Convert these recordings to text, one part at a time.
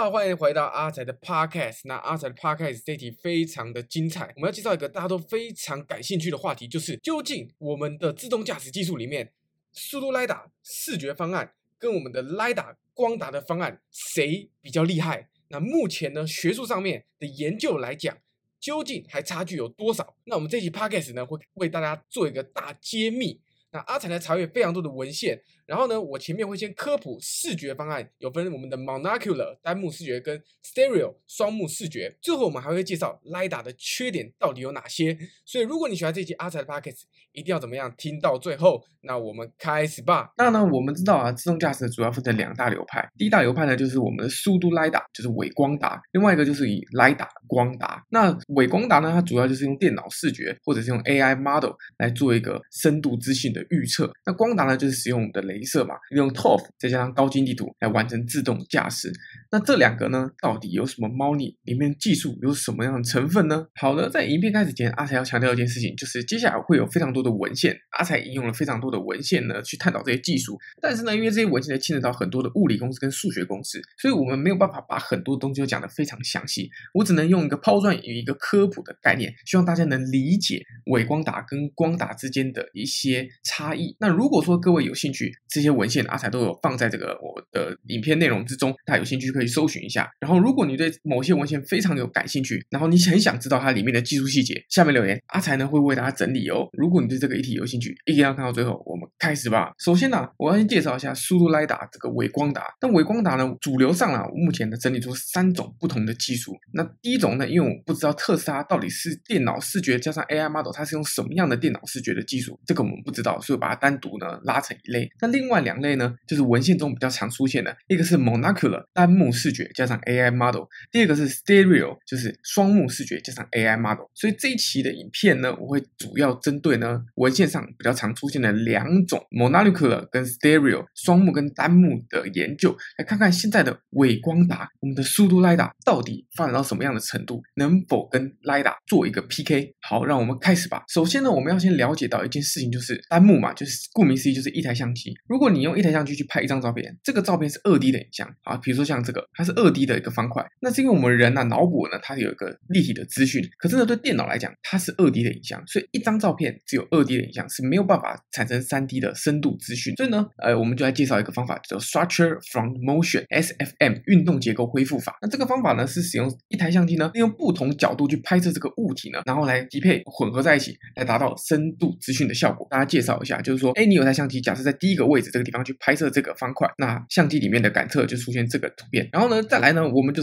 大家好，欢迎回到阿才的 Podcast。那阿才的 Podcast 这一题非常的精彩，我们要介绍一个大家都非常感兴趣的话题，就是究竟我们的自动驾驶技术里面，速度 LiDAR 视觉方案跟我们的 LiDAR 光达的方案谁比较厉害？那目前呢，学术上面的研究来讲，究竟还差距有多少？那我们这期 Podcast 呢，会为大家做一个大揭秘。那阿才呢查阅非常多的文献，然后呢，我前面会先科普视觉方案，有分我们的 Monocular 单目视觉跟 Stereo 双目视觉，最后我们还会介绍 LiDAR 的缺点到底有哪些。所以如果你喜欢这集阿才的 Podcast， 一定要怎么样听到最后。那我们开始吧。那呢，我们知道啊，自动驾驶主要分成两大流派，第一大流派呢就是我们的速度 LiDAR， 就是伪光达，另外一个就是以 LiDAR 光达。那伪光达呢，它主要就是用电脑视觉或者是用 AI model 来做一个深度资讯的预测。那光达呢，就是使用我们的雷射嘛，利用 ToF 再加上高精地图来完成自动驾驶。那这两个呢，到底有什么猫腻？里面技术有什么样的成分呢？好的，在影片开始前，阿才要强调一件事情，就是接下来会有非常多的文献，阿才引用了非常多的文献呢，去探讨这些技术。但是呢，因为这些文献牵扯到很多的物理公式跟数学公式，所以我们没有办法把很多东西都讲得非常详细。我只能用一个抛砖与一个科普的概念，希望大家能理解伪光达跟光达之间的一些差异。那如果说各位有兴趣，这些文献阿才都有放在这个我的影片内容之中，大家有兴趣可以搜寻一下。然后如果你对某些文献非常有感兴趣，然后你很想知道它里面的技术细节，下面留言，阿才呢会为大家整理哦。如果你对这个议题有兴趣，一定要看到最后。我们开始吧。首先呢，我要先介绍一下速度 LiDAR 这个伪光达。那伪光达呢，主流上啊，目前呢整理出三种不同的技术。那第一种呢，因为我不知道特斯拉到底是电脑视觉加上 AI model， 它是用什么样的电脑视觉的技术，这个我们不知道，所以把它单独呢拉成一类。那另外两类呢，就是文献中比较常出现的，一个是 Monocular 单目视觉加上 AI model， 第二个是 Stereo， 就是双目视觉加上 AI model。所以这一期的影片呢，我会主要针对呢文献上比较常出现的两种 Monocular 跟 Stereo 双目跟单目的研究，来看看现在的伪光达，我们的速度 LiDAR 到底发展到什么样的程度，能否跟 LiDAR 做一个 PK。 好，让我们开始吧。首先呢，我们要先了解到一件事情，就是单目嘛，就是顾名思义就是一台相机。如果你用一台相机去拍一张照片，这个照片是 2D 的影像啊，比如说像这个，它是 2D 的一个方块，那是因为我们人啊脑补呢，它有一个立体的资讯，可是呢对电脑来讲，它是 2D 的影像，所以一张照片只有 2D 的影像，是没有办法产生 3D 的深度资讯。所以呢我们就来介绍一个方法，叫 Structure from Motion SFM 运动结构恢复法。那这个方法呢，是使用一台相机呢，利用不同角度去拍摄这个物体呢，然后来匹配混合在一起，来达到深度资讯的效果。大家介绍一下，就是说你有台相机，假设在第一个位置这个地方去拍摄这个方块，那相机里面的感测就出现这个图片。然后呢再来呢，我们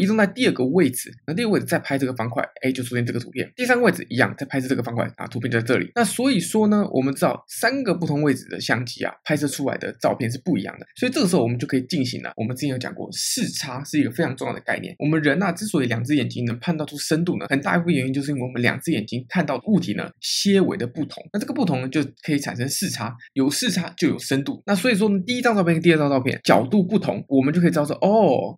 移动在第二个位置，那第二个位置再拍这个方块，就出现这个图片。第三个位置一样再拍摄这个方块啊，图片就在这里。那所以说呢，我们知道三个不同位置的相机啊，拍摄出来的照片是不一样的。所以这个时候我们就可以进行了，我们之前有讲过，视差是一个非常重要的概念。我们人啊之所以两只眼睛能判断出深度呢，很大一部分原因就是因为我们两只眼睛看到物体呢些微的不同，那这个不同呢就可以产生视差，有视差就有深度。那所以说呢，第一张照片跟第二张照片角度不同，我们就可以知道说，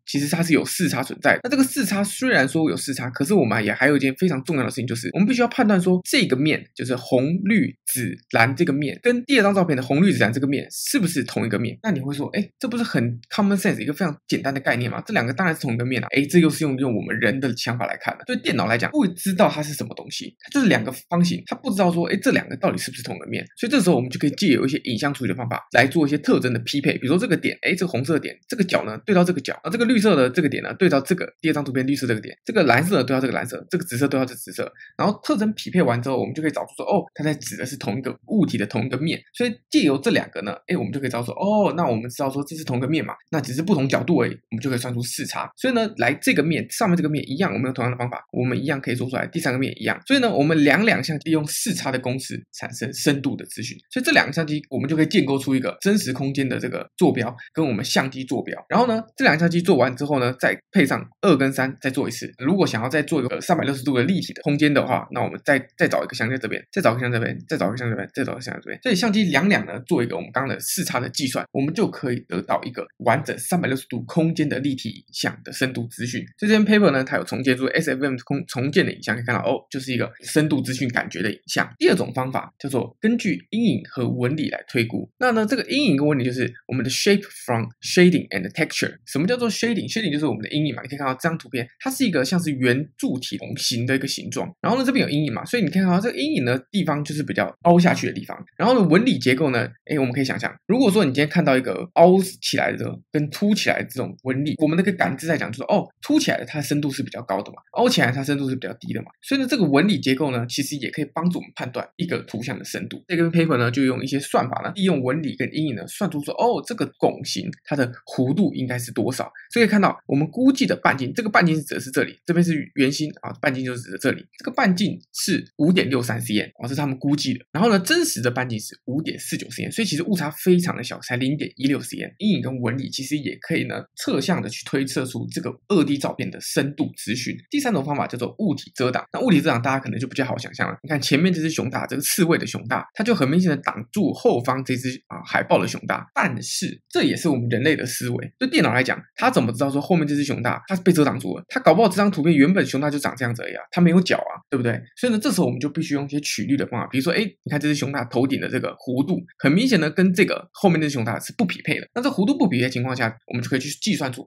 其实它是有视差存在的。那这个视差虽然说有视差，可是我们也还有一件非常重要的事情，就是我们必须要判断说，这个面就是红绿紫蓝这个面，跟第二张照片的红绿紫蓝这个面是不是同一个面。那你会说，这不是很 common sense 一个非常简单的概念吗？这两个当然是同一个面啊。这又是用我们人的想法来看的。对电脑来讲，不知道它是什么东西，它就是两个方形，它不知道说，这两个到底是不是同一个面。所以这时候我们就可以借由一些影像处理的方法来做一些特征的匹配，比如说这个点，这个红色的点，这个角呢对到这个角，那这个绿色的这个点呢对到这个第二张图片绿色这个点，这个蓝色的对到这个蓝色，这个紫色对到这个紫色。然后特征匹配完之后，我们就可以找出说，它在指的是同一个物体的同一个面。所以借由这两个呢，我们就可以找出说，那我们知道说这是同一个面嘛，那只是不同角度而已，我们就可以算出视差。所以呢，来这个面上面这个面一样，我们用同样的方法，我们一样可以做出来第三个面一样。所以呢，我们两相利用视差的公式产生深度的资讯。所以这两个相机我们就可以建构出一个真实空间的这个坐标跟我们相机坐标。然后呢，这两个相机做完之后呢，再配上2跟3再做一次。如果想要再做一个360度的立体的空间的话，那我们再找一个相机在这边，再找一个相机这边，再找一个相机这边，再找一个相机这边。所以相机两呢做一个我们刚刚的视差的计算，我们就可以得到一个完整360度空间的立体影像的深度资讯。所以这篇 paper 呢，它有重建出 SFM 重建的影像，可以看到就是一个深度资讯感觉的影像。第二种方法叫做根据据阴影和纹理来推估。那呢，这个阴影跟纹理就是我们的 shape from shading and texture。什么叫做 shading？ shading 就是我们的阴影嘛。你可以看到这张图片，它是一个像是圆柱体拱形的一个形状。然后呢，这边有阴影嘛，所以你可以看到这个阴影的地方就是比较凹下去的地方。然后呢，纹理结构呢，我们可以想象，如果说你今天看到一个凹起来的跟凸起来的这种纹理，我们那个感知在讲就是凸起来的它深度是比较高的嘛，凹起来它深度是比较低的嘛。所以呢，这个纹理结构呢，其实也可以帮助我们判断一个图像的深度。这个 paper 呢，就用一些算法呢，利用纹理跟阴影呢，算出说这个拱形它的弧度应该是多少。所以可以看到我们估计的半径，这个半径指的是这里，这边是圆心啊，半径就是指的这里。这个半径是 5.63cm， 是他们估计的。然后呢，真实的半径是 5.49cm， 所以其实误差非常的小，才 0.16cm。阴影跟纹理其实也可以呢，侧向的去推测出这个 2D 照片的深度资讯。第三种方法叫做物体遮挡。那物体遮挡大家可能就比较好想象了。你看前面这只熊大，这个刺猬的熊大，它就很明显的挡住后方这只海豹的熊大。但是这也是我们人类的思维。对电脑来讲，它怎么知道说后面这只熊大它被遮挡住了？它搞不好这张图片原本熊大就长这样子而已啊，它没有脚啊，对不对？所以呢，这时候我们就必须用一些曲率的方法，比如说，你看这只熊大头顶的这个弧度，很明显的跟这个后面这只熊大是不匹配的。那这弧度不匹配的情况下，我们就可以去计算出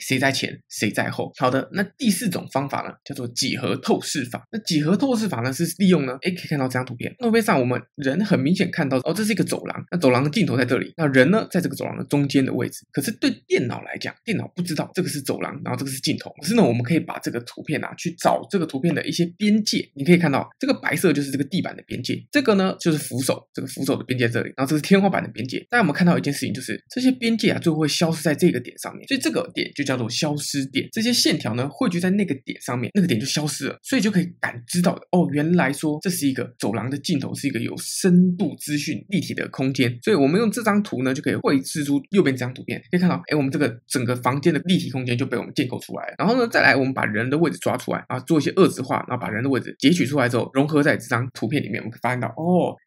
谁在前，谁在后。好的，那第四种方法呢，叫做几何透视法。那几何透视法呢，是利用呢，可以看到这张图片，图片上我们人很明显看到这是一个走廊，那走廊的尽头在这里，那人呢在这个走廊的中间的位置。可是对电脑来讲，电脑不知道这个是走廊，然后这个是尽头。可是呢，我们可以把这个图片去找这个图片的一些边界。你可以看到这个白色就是这个地板的边界，这个呢就是扶手，这个扶手的边界在这里，然后这是天花板的边界。但我们看到一件事情，就是这些边界最后会消失在这个点上面，所以这个点就叫做消失点。这些线条呢汇聚在那个点上面，那个点就消失了，所以就可以感知到原来说这是一个走廊的尽头，是一个有深度资讯立体的空间。所以我们用这张图呢，就可以绘制出右边这张图片。可以看到我们这个整个房间的立体空间就被我们建构出来了。然后呢，再来我们把人的位置抓出来啊，做一些二次化，然后把人的位置截取出来之后，融合在这张图片里面。我们可以发现到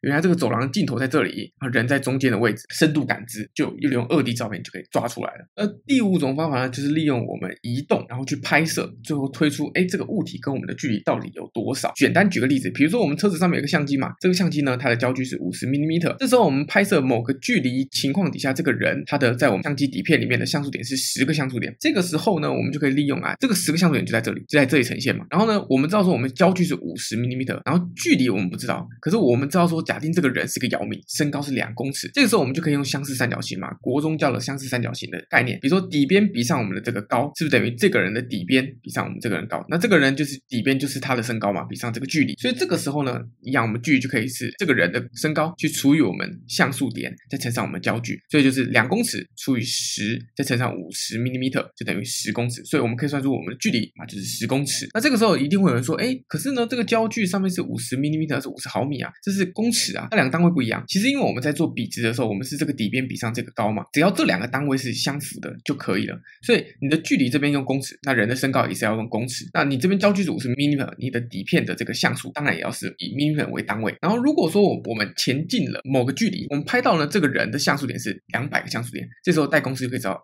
原来这个走廊的尽头在这里，人在中间的位置，深度感知就利用 2D 照片就可以抓出来了。而第五种方法呢，就是利用我们移动然后去拍摄，最后推出这个物体跟我们的距离到底有多少。简单举个例子，比如说我们车子上面有个相机嘛，这个相机呢它的焦距是 50mm， 这时候我们拍摄某个距离情况底下，这个人他的在我们相机底片里面的像素点是10个像素点。这个时候呢，我们就可以利用这个10个像素点就在这里呈现嘛。然后呢，我们知道说我们焦距是 50mm， 然后距离我们不知道，可是我们知道说假定这个人是个姚明，身高是2公尺，这个时候我们就可以用相似三角形嘛，国中叫了相似三角形的概念。比如说底边比上我们的这个高，是不是等于这个人的底边比上我们这个人高？那这个人就是底边就是他的身高嘛，比上这个距离。所以这个时候呢，一样我们距离就可以是这个人的身高去除以我们像素点，再乘上我们焦距，所以就是2公尺除以10，再乘上 50mm， 就等于10公尺。所以我们可以算出我们的距离就是10公尺。那这个时候一定会有人说，可是呢这个焦距上面是 50mm， 是50毫米啊，这是公尺啊，那两个单位不一样。其实因为我们在做比值的时候，我们是这个底边比上这个高嘛，只要这两个单位是相符的就可以了。所以你的距离这边用公尺，那人的身高也是要用公尺。那你这边焦距是 50mm， 你的底片的这个像素当然也要是以 mm 为单位。然后如果说我们前进了某个距离，我们拍到了这个人的像素点是200个像素点，这时候带公式就可以知道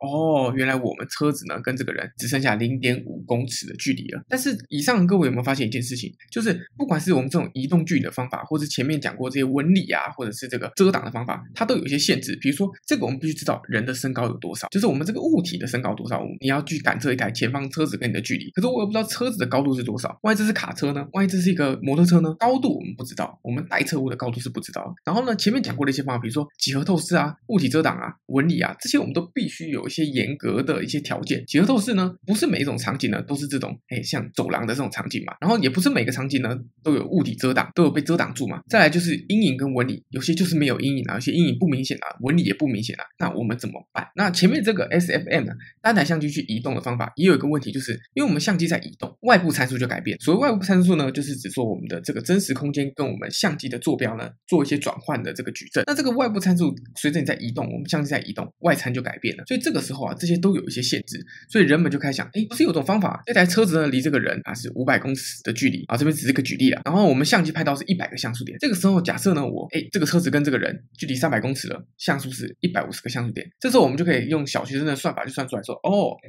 原来我们车子呢跟这个人只剩下 0.5 公尺的距离了。但是以上各位有没有发现一件事情，就是不管是我们这种移动距离的方法，或是前面讲过这些纹理啊，或者是这个遮挡的方法，它都有一些限制。比如说这个我们必须知道人的身高有多少，就是我们这个物体的身高多少，你要去感测一台前方车子跟你的距离。可是我也不知道车子的高度是多少，万一这是卡车呢？万一这是一个摩托车呢？高度我们不知道，我们待测物的高度是不知道的。然后呢，前面讲过的一些方法，比如说几何透视啊、物体遮挡啊、纹理啊，这些我们都必须有一些严格的一些条件。几何透视呢，不是每一种场景呢都是这种像走廊的这种场景嘛，然后也不是每个场景呢都有物体遮挡，都有被遮挡住嘛。再来就是阴影跟纹理，有些就是没有阴影啊，有些阴影不明显啊，纹理也不明显啊，那我们怎么办？那前面这个 SFM 呢，单台相机去移动的方法也有一个问题，就是因为我们相机在移动，外部参数就改变。所谓外部参数呢，就是指说我们的这个真实空间跟我们相机的坐标呢做一些转换的这个矩阵。那这个外部参数随着你在移动，我们相机在移动，外参就改变了。所以这个时候啊，这些都有一些限制。所以人们就开始想，不是有种方法，这台车子呢离这个人是500公尺的距离啊，这边只是个举例啦。然后我们相机拍到是100个像素点。这个时候假设呢，我这个车子跟这个人距离300公尺了，像素是150个像素点。这时候我们就可以用小学生的算法就算出来说，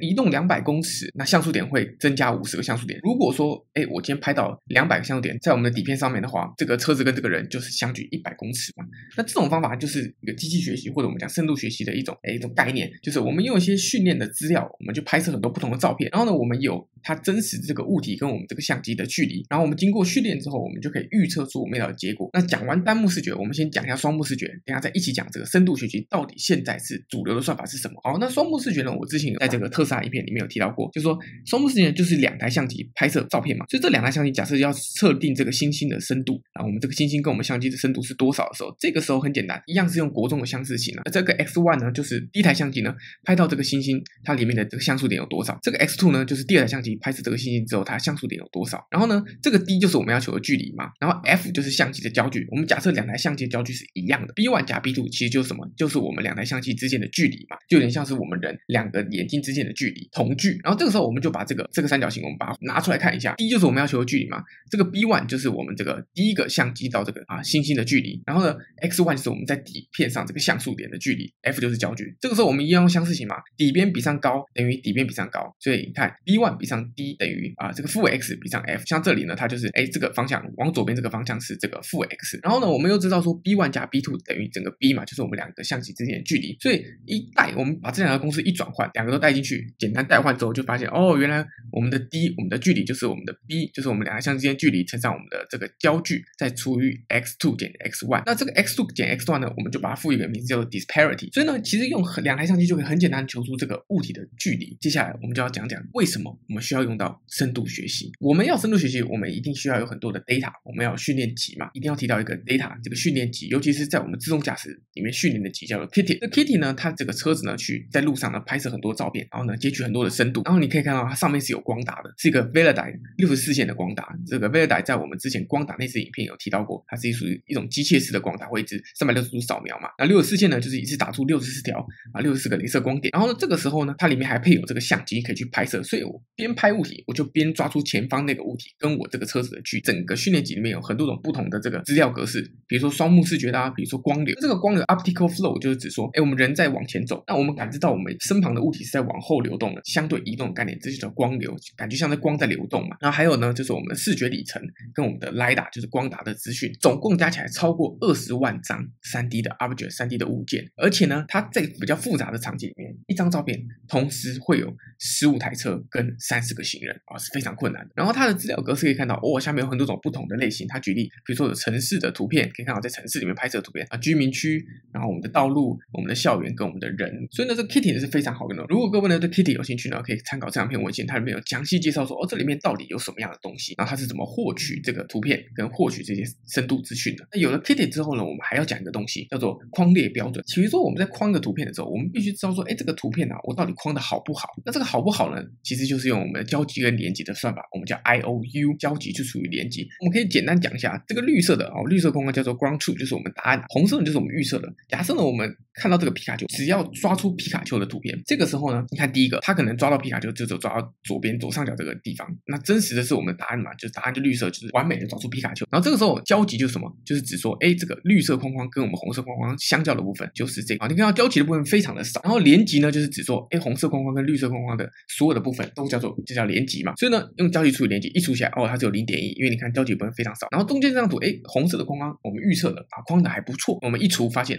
移动200公尺，那像素点会增加50个像素点。如果说我今天拍到200个像素点在我们的底片上面的话，这个车子跟这个人就是相距100公尺嘛。那这种方法就是一个机器学习或者我们讲深度学习的一种概念，就是我们用一些训练的资料，我们就拍摄很多不同的照片，然后呢，我们有它真实这个物体跟我们这个相机的距离，然后我们经过训练之后，我们就可以预测出我们要的结果。那讲完单目视觉，我们先讲一下双目视觉，等一下再一起讲这个深度学习到底现在是主流的算法是什么。好，那双目视觉呢，我之前有在这个特斯拉影片里面有提到过，就是说双目视觉就是两台相机拍摄照片嘛，所以这两台相机假设要测定这个星星的深度，然后我们这个星星跟我们相机的深度是多少的时候，这个时候很简单，一样是用国中的相似型，这个 X1 呢就是第一台相机呢拍到这个星星它里面的这个像素点有多少，这个 X2 呢就是第二台相机拍摄这个星星之后它像素点有多少，然后呢这个 D 就是我们要求的距离嘛，然后 F 就是相机的焦距，我们假设两台相机的焦距是一样的， B1 加 B2 其实就是什么，就是我们两台相机之间的距离嘛，就有点像是我们人两个眼睛之间的距离同距，然后这个时候我们就把这个三角形我们把它拿出来看一下， D 就是我们要求的距离嘛，这个 B1 就是我们这个第一个相机到这个星星的距离，然后呢 X1 就是我们在底片上这个像素点的距离， F 就是焦距。这个时候我们一样用相似型嘛，底边比上高等于底边比上高，所以你看 B1 比上 D 等于这个负 X 比上 F， 像这里呢它就是这个方向往左边这个方向是这个负 X， 然后呢我们又知道说 B1 加 B2 等于整个 B 嘛，就是我们两个相机之间的距离，所以一带我们把这两个公式一转换，两个都带进去，简单代换之后就发现哦，原来我们的 D 我们的距离就是我们的 B 就是我们两个相机之间距离乘上我们的这个焦距，再除以 X2 减 X1， 那这个 X2 减 X1 呢我们就把它赋予一个名字叫做 disparity， 所以呢其实用两台相机就可以很简单求出这个物体的距离。接下来我们就要讲讲为什么我们需要用到深度学习。我们要深度学习我们一定需要有很多的 data， 我们要有训练集嘛，一定要提到一个 data， 这个训练集尤其是在我们自动驾驶里面训练的集叫做 Kitti。 这 Kitti 呢它这个车子呢去在路上呢拍摄很多照片，然后呢截取很多的深度，然后你可以看到它上面是有光达的，是一个 Velodyne 64线的光达。这个 Velodyne 在我们之前光达那支影片有提到过，它是属于一种机械式的光达，会一直360度扫描嘛，那64线呢就是一次打出64条啊64个雷射光点，然后呢这个时候呢它里面还配有这个相机可以去拍摄，所以我边拍物体我就边抓出前方那个物体跟我这个车子的距离。整个训练集里面有很多种不同的这个资料格式，比如说双目视觉啊，比如说光流，这个光流 Optical Flow 就是指说我们人在往前走，那我们感知到我们身旁的物体是在往后流动的，相对移动的概念，这就叫光流，感觉像是光在流动嘛。然后还有呢就是我们的视觉里程跟我们的 LiDAR 就是光达的资讯，总共加起来超过20万张 3D 的 object 3D 的物件，而且呢它在比较复杂的场景里面一张照片同时会有15台车跟30个行人啊，是非常困难的。然后它的资料格式可以看到下面有很多种不同的类型，它举例比如说有城市的图片，可以看到在城市里面拍摄的图片啊，居民区，然后我们的道路，我们的校园跟我们的人。所以呢这 Kitti 是非常好用的，如果各位呢对 Kitti 有兴趣呢可以参考这两篇文献，它里面有详细介绍说这里面到底有什么样的东西，然后它是怎么获取这个图片跟获取这些深度资讯的。那有了 Kitti 之后呢我们还要讲一个东西叫做框列标准。其实说我们在框一个图片的时候，我们必须知道说这个图片啊我到底框的好不好，那这个好不好呢其实就是用我们的交集跟连接的算法，我们叫 IOU， 交集就属于连接。我们可以简单讲一下，这个绿色的绿色框框叫做 ground truth 就是我们答案，红色的就是我们预测的。假设呢我们看到这个皮卡丘，只要抓出皮卡丘的图片，这个时候呢你看第一个它可能抓到皮卡丘就只有抓到左边左上角这个地方，那真实的是我们的答案嘛，就答案就绿色，就是完美的抓出皮卡丘。然后这个时候交集就是什么，就是指说这个绿色框框跟我们红色框框相较的部分就是这个，你看到交集的部分非常的少。然后连集呢就是指说红色框框跟绿色框框的所有的部分都就叫连集嘛，所以呢用交集除以连集一除起来它只有 0.1， 因为你看交集部分非常少。然后中间这张图红色的框框我们预测的框的还不错，我们一除发现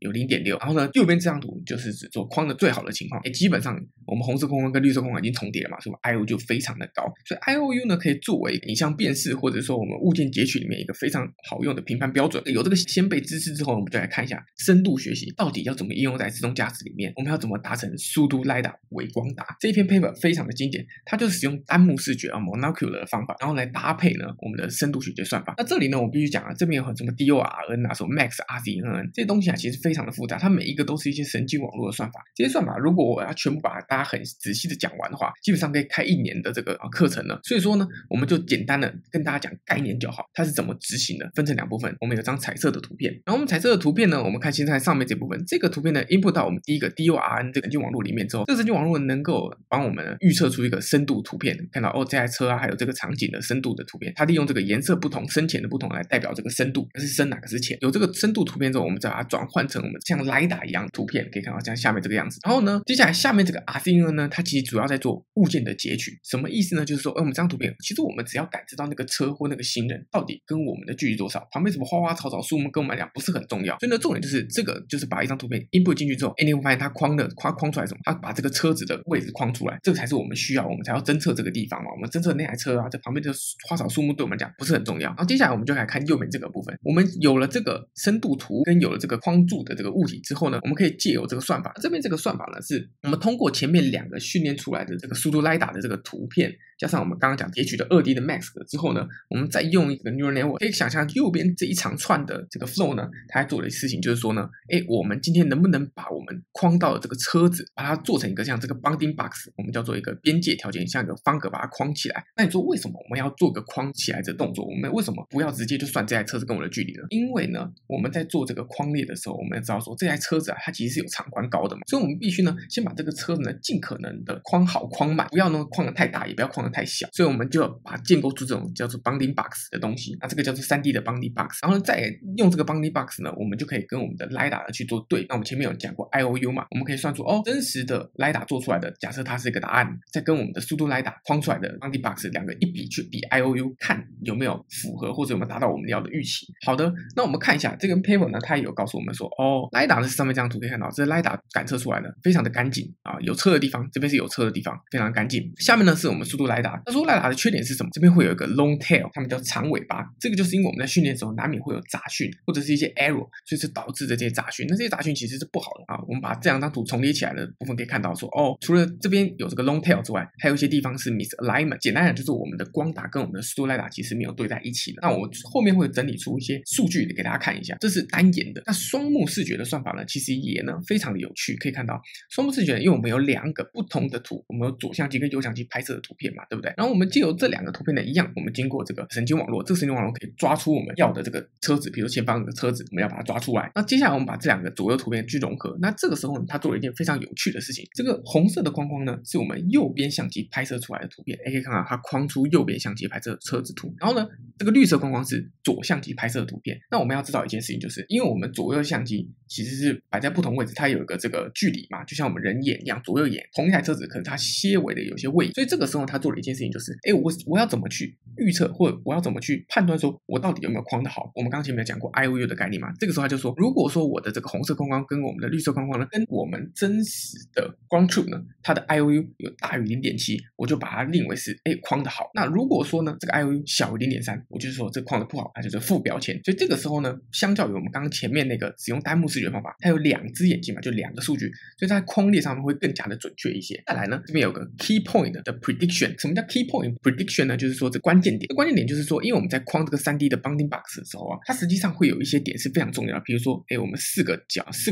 有 0.6， 然后呢右边这张图就是指说框的最好的情况基本上我们红色框框跟绿色框框已经重叠了嘛，所以 IOU 就非常的高。所以 IOU 呢可以作为影像辨识或者说我们物件截取里面一个非常好用的评判标准。有这个先辈知识之后，我们就来看一下深度学习到底要怎么应用在自动驾驶里面，我们要怎么达成Pseudo-LiDAR 微光达。这一篇 paper 非常的经典，它就是使用单目视觉Monocular 的方法，然后来搭配呢我们的深度学习算法。那这里呢我必须讲这边有很什么 DORN 啊，什么 Max RCNN 这些东西其实非常的复杂，它每一个都是一些神经网络的算法。这些算法如果我要全部把它很仔细的讲完的话，基本上可以开1年的这个课程了。所以说呢我们就简单的跟大家讲概念就好，它是怎么执行的，分成两部分。我们有张彩色的图片，然后我们彩色的图片呢我们看现在上面这部分，这个图片呢 input 到我们第一个 DORN 这个神经网络里面之后，这个神经网络能够帮我们预测出一个深度图片，看到这台车啊还有这个场景的深度的图片。它利用这个颜色不同深浅的不同来代表这个深度，是深哪个是浅。有这个深度图片之后，我们再把它转换成我们像 LiDAR 一样的图片，可以看到像下面这个样子。然后呢接下来下面这个 RCNN 呢它其实主要在做物件的截取。什么意思呢，就是说我们这张图片其实我们只要感知到那个车或那个行人到底跟我们的距离多少，旁边为什么花花草草数目跟我们来讲不是很重要？所以呢，重点就是这个就是把一张图片 input 进去之后，哎，你会发现它框出来什么？它把这个车子的位置框出来，这个才是我们需要，我们才要侦测这个地方嘛。我们侦测那台车啊，这旁边的花草树木对我们来讲不是很重要。然后接下来我们就来看右边这个部分。我们有了这个深度图跟有了这个框住的这个物体之后呢，我们可以借由这个算法，这边这个算法呢是我们通过前面两个训练出来的这个Pseudo-LiDAR的这个图片，加上我们刚刚讲截取的 2D 的 mask 之后呢，我们再用一个 neural network， 可以想象右边这一长串的这个 flow 呢，它做的事情就是说呢，哎，我们今天能不能把我们框到的这个车子，把它做成一个像这个 bounding box， 我们叫做一个边界条件，像一个方格把它框起来。那你说为什么我们要做个框起来的动作？我们为什么不要直接就算这台车子跟我的距离呢？因为呢，我们在做这个框列的时候，我们要知道说这台车子啊，它其实是有长宽高的嘛，所以我们必须呢，先把这个车子呢尽可能的框好框满，不要呢框的太大，也不要框的太小，所以我们就要把建构出这种叫做 bounding box 的东西。那这个叫做 3D 的 bounding box， 然后呢再用这个 bounding box 呢，我们就可以跟我们的 LiDAR 去做对。那我们前面有讲过 IOU 嘛，我们可以算出哦，真实的 LiDAR 做出来的，假设它是一个答案，再跟我们的Pseudo-LiDAR 框出来的 bounding box 两个一比，去比 IOU 看有没有符合或者有没有达到我们要的预期。好的，那我们看一下这个 paper 呢，它也有告诉我们说，哦 ，LiDAR 是上面这张图可以看到，这 LiDAR 感测出来的非常的干净啊，有车的地方，这边是有车的地方，非常干净。下面呢是我们Pseudo-LiDAR， 那Pseudo-LiDAR 的缺点是什么？这边会有一个 long tail， 他们叫长尾巴，这个就是因为我们在训练的时候难免会有杂讯或者是一些 error， 所以是导致的这些杂讯。那这些杂讯其实是不好的啊。我们把这两张图重叠起来的部分可以看到说，哦，除了这边有这个 long tail 之外，还有一些地方是 misalignment。简单的就是我们的光达跟我们的Pseudo-LiDAR其实没有对在一起的。那我后面会整理出一些数据给大家看一下，这是单眼的。那双目视觉的算法呢，其实也呢非常的有趣，可以看到双目视觉，因为我们有两个不同的图，我们有左相机跟右相机拍摄的图片嘛，对不对？然后我们借由这两个图片的一样，我们经过这个神经网络，这个神经网络可以抓出我们要的这个车子，比如前方有个车子，我们要把它抓出来。那接下来我们把这两个左右图片去融合。那这个时候呢，它做了一件非常有趣的事情，这个红色的框框呢，是我们右边相机拍摄出来的图片，可以看到它框出右边相机拍摄的车子图。然后呢，这个绿色框框是左相机拍摄的图片。那我们要知道一件事情，就是因为我们左右相机其实是摆在不同位置，它有一个这个距离嘛，就像我们人眼一样，左右眼同一台车子可能它些微的有些位移，所以这个时候它做了一件事情，就是我要怎么去预测，或者我要怎么去判断说我到底有没有框的好。我们刚才前面有讲过 IOU 的概念嘛，这个时候它就说，如果说我的这个红色框框跟我们的绿色框框呢，跟我们真实的 ground truth 呢，它的 IOU 有大于 0.7， 我就把它定为是框的好。那如果说呢这个 IOU 小于 0.3， 我就是说这框的不好，它就是负标签。所以这个时候呢，相较于我们刚刚前面那个使用单目视觉方法，它有两只眼睛嘛，就两个数据，所以它在框列上面会更加的准确一些。再来呢，这边有个 key point 的 prediction， 什么叫 key point prediction 呢？就是说这关键点。这关键点就是说，因为我们在框这个 3D 的 bounding box 的时候啊，它实际上会有一些点是非常重要的，比如说，我们四个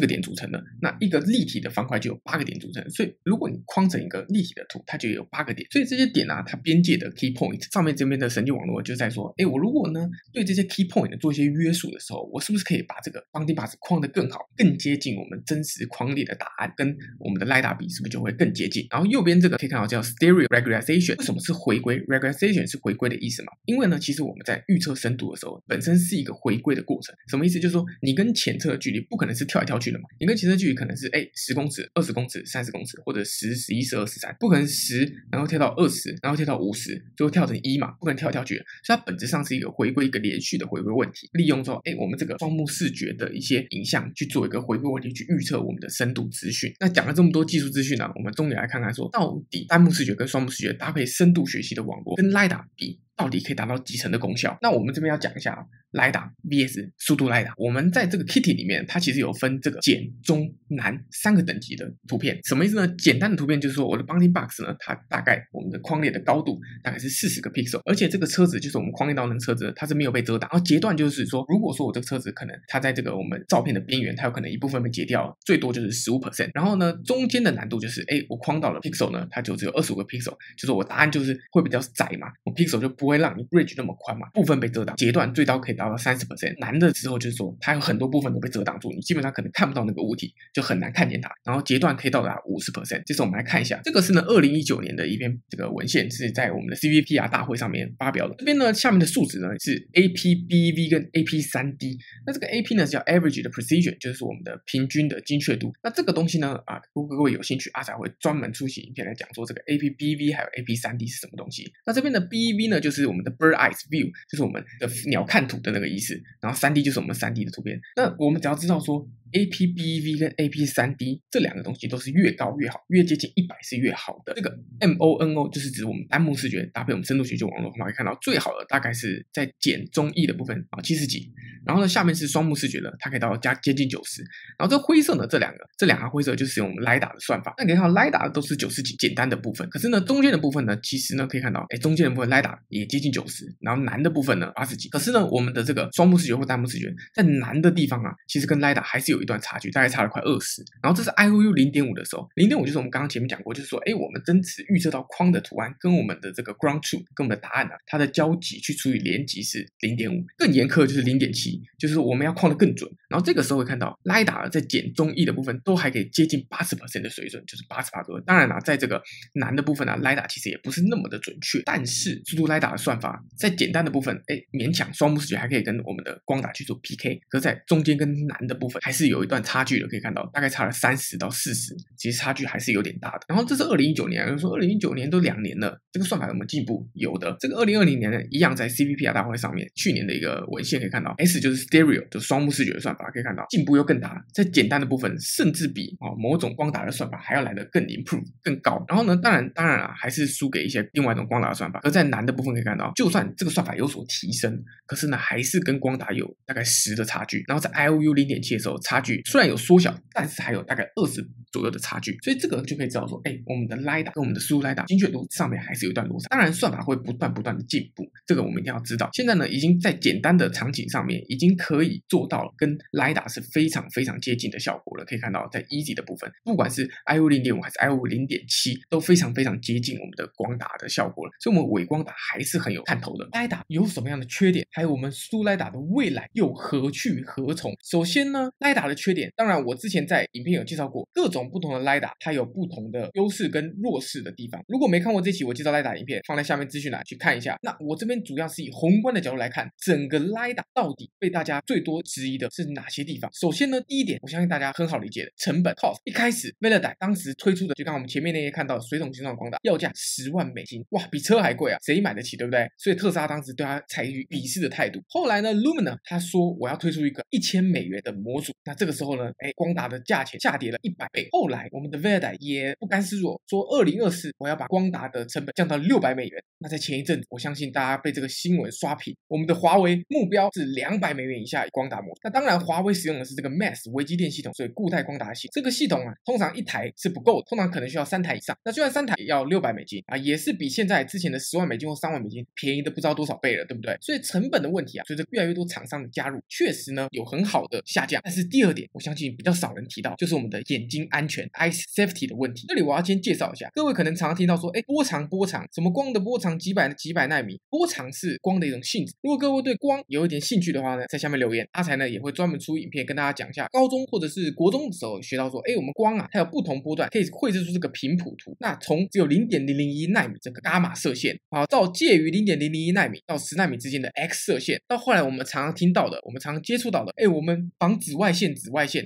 点组成的，那一个立体的方块就有8个点组成，所以如果你框成一个立体的图，它就有8个点。所以这些点啊，它边界的 key point 上面这边的神经网络就在说，我如果呢对这些 key point 做一些约束的时候，我是不是可以把这个 bounding box 框得更好，更接近我们真实框列的答案，跟我们的 LiDAR 比是不是就会更接近？然后右边这个可以看到叫 Stereo Regularization， 为什么是回归 ？Regularization 是回归的意思嘛？因为呢，其实我们在预测深度的时候，本身是一个回归的过程。什么意思？就是说你跟前侧的距离不可能是跳来跳去的嘛，你跟前侧距离可能是10公尺、20公尺、30公尺，或者10、11、12、13，不可能10然后跳到20，然后跳到50，最后跳成1嘛，不可能跳来跳去的。所以它本质上是一个回归，一个连续的回归问题。利用说，我们这个双目视觉的一些影像去做一个回归问题，去预测我们的深度资讯。那讲了这么多技术资讯呢，我们重点来看看说，到底单目视觉跟双目视觉搭配深度学习的网络跟 LiDAR 比，到底可以达到几成的功效？那我们这边要讲一下 LiDAR vs Pseudo-LiDAR。我们在这个 Kitti 里面，它其实有分这个简、中、难3个等级的图片。什么意思呢？简单的图片就是说，我的 bounding box 呢，它大概我们的框列的高度大概是40个 pixel， 而且这个车子就是我们框列到那个车子，它是没有被遮挡。然后截断就是说，如果说我这个车子可能它在这个我们照片的边缘，它有可能一部分被截掉，最多就是 15%。然后呢，中间的难度就是，我框到了 pixel 呢，它就只有25个 pixel， 就是我答案就是会比较窄嘛，我 pixel 就不会让你 range 那么宽嘛，部分被遮挡，截断最高可以达到 30%。 难的时候就是说它有很多部分都被遮挡住，你基本上可能看不到那个物体，就很难看见它。然后截断可以到达 50%。 这次我们来看一下，这个是呢2019年的一篇这个文献，是在我们的 CVPR 大会上面发表的。这边呢下面的数值呢是 APBV 跟 AP3D。 那这个 AP 呢叫 Average 的 Precision， 就是我们的平均的精确度。那这个东西呢如果各位有兴趣，阿才会专门出席影片来讲说这个 APBV 还有 AP3D 是什么东西。那这边的 BV 呢就是就是我们的 bird eyes view， 就是我们的鸟看图的那个意思，然后 3D 就是我们 3D 的图片。那我们只要知道说 APBV 跟 AP3D 这两个东西都是越高越好，越接近100是越好的。这个 MONO 就是指我们单目视觉搭配我们深度学习网络方法可以看到最好的大概是在简中译的部分70几，然后呢下面是双目视觉的，它可以到加接近90，然后这灰色呢这两个灰色就是使用我们 LiDAR 的算法。那你看到 LiDAR 都是90几简单的部分，可是呢中间的部分呢其实呢可以看到中间的部分 LiDAR 也接近90，然后难的部分呢80几，可是呢我们的这个双目视觉或单目视觉在难的地方啊其实跟 LiDAR 还是有一段差距，大概差了快20。然后这是 IOU 0.5 的时候， 0.5 就是我们刚刚前面讲过，就是说我们真实预测到框的图案跟我们的这个 ground truth 跟我们的答案啊它的交集去除以连集是 0.5， 更严苛就是 0.7， 就是我们要框的更准。然后这个时候会看到 LiDAR 在简中译的部分都还可以接近 80% 的水准，就是 80% 左右。当然啦在这个难的部分啊 LiDAR 其实也不是那么的准确，但是Pseudo-LiDAR 的算法在简单的部分勉强双目视觉还可以跟我们的光达去做 PK， 可是在中间跟难的部分还是有一段差距的，可以看到大概差了30到40，其实差距还是有点大的。然后这是2019年，有人说2019年都2年了，这个算法有没有进步？有的。这个2020年呢一样在 CVPR 大会上面去年的一个文献可以看到 S 就是 Stereo 就是双目视觉的算法，可以看到进步又更大，在简单的部分甚至比某种光达的算法还要来得更 improve 更高。然后呢当然啊还是输给一些另外一种光达的算法，而在难的部分可以看到就算这个算法有所提升，可是呢还是跟光达有大概10的差距。然后在 IOU 0.7 的时候差距虽然有缩小，但是还有大概20左右的差距。所以这个就可以知道说我们的 LiDAR 跟我们的Pseudo-LiDAR精确度上面还是有一段落差。当然算法会不断的进步，这个我们一定要知道。现在呢已经在简单的场景上面已经可以做到了跟 LiDAR 是非常非常接近的效果了，可以看到在 Easy 的部分不管是 IOU 0.5 还是 IOU 0.7 都非常非常接近我们的光达的效果了，所以我们伪光达还是很有看头的。 LiDAR 有什么样的缺点，还有我们Pseudo-LiDAR 的未来又何去何从？首先呢 LiDAR 的缺点，当然我之前在影片有介绍过各种不同的 LiDAR 它有不同的优势跟弱势的地方。如果没看过这期我介绍 LiDAR 影片放在下面资讯栏去看一下。那我这边主要是以宏观的角度来看整个 LiDAR 到底被大家最多质疑的是哪些地方。首先呢第一点我相信大家很好理解的成本 cost， 一开始 Velodyne 当时推出的就刚我们前面那些看到的水桶形状的光达要价$100,000，哇比车还贵啊，谁买得起对不对？所以特斯拉当时对它采取鄙视的态度。后来呢 Lumina 他说我要推出一个$1000的模组，那这个时候呢光达的价钱下跌了100倍。后来我们的 Velodyne 也不甘示弱说2024我要把光达的成本降到$600。那在前一阵子我相信大家被这个新闻刷屏，我们的华为目标是$200以下光达模组。那当然华为使用的是这个 MAS 微机电系统，所以固态光达系统这个系统啊通常一台是不够的，通常可能需要3台以上，那就算3台也要$600啊，也是比现在之前的$100,000或$30,000便宜的不知道多少倍了对不对？所以成本的问题啊随着越来越多厂商的加入确实呢有很好的下降。但是第二点我相信比较少人提到就是我们的眼睛安全 Eye Safety 的问题。这里我要先介绍一下，各位可能常常听到说波长什么光的波长几百纳米，波长是光的一种性质。如果各位对光有一点兴趣的话呢在下面留言，阿才呢也会专门出影片跟大家讲一下高中或者是国中的时候学到说我们光啊它有不同波段可以绘制出这个频谱图。那从只有 0.001 纳米这个伽马射线到介于 0.001 纳米到10纳米之间的 X 射线，到后来我们常常听到的我们常常接触到的我们防紫外线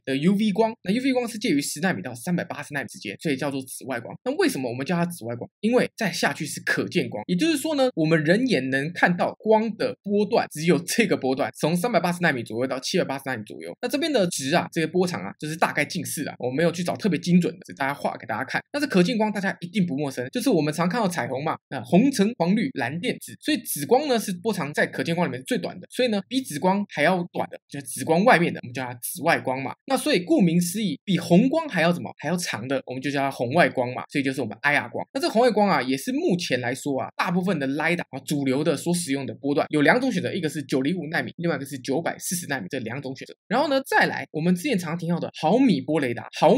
的 UV 光。那 UV 光是介于10纳米到380纳米之间，所以叫做紫外光。那为什么我们叫它紫外光？因为再下去是可见光，也就是说呢我们人眼能看到光的波段只有这个波段，从380纳米左右到780纳米左右。那这边的值啊这个波长啊就是大概近似啊，我没有去找特别精准的只大家画给大家看。但是可见光大家一定不陌生，就是我们常看到彩虹嘛，红橙黄绿蓝靛紫，所以紫光呢是波长在可见光里面是最短的，所以呢比紫光还要短的就是紫光外面的我们叫它紫外光嘛。那所以顾名思义比红光还要怎么还要长的我们就叫它红外光嘛，所以就是我们 IR 光。那这红外光啊也是目前来说啊大部分的 LiDAR 主流的所使用的波段有2种选择，一个是905纳米，另外一个是940纳米，这2种选择。然后呢再来我们之前常听到的毫米波雷达，毫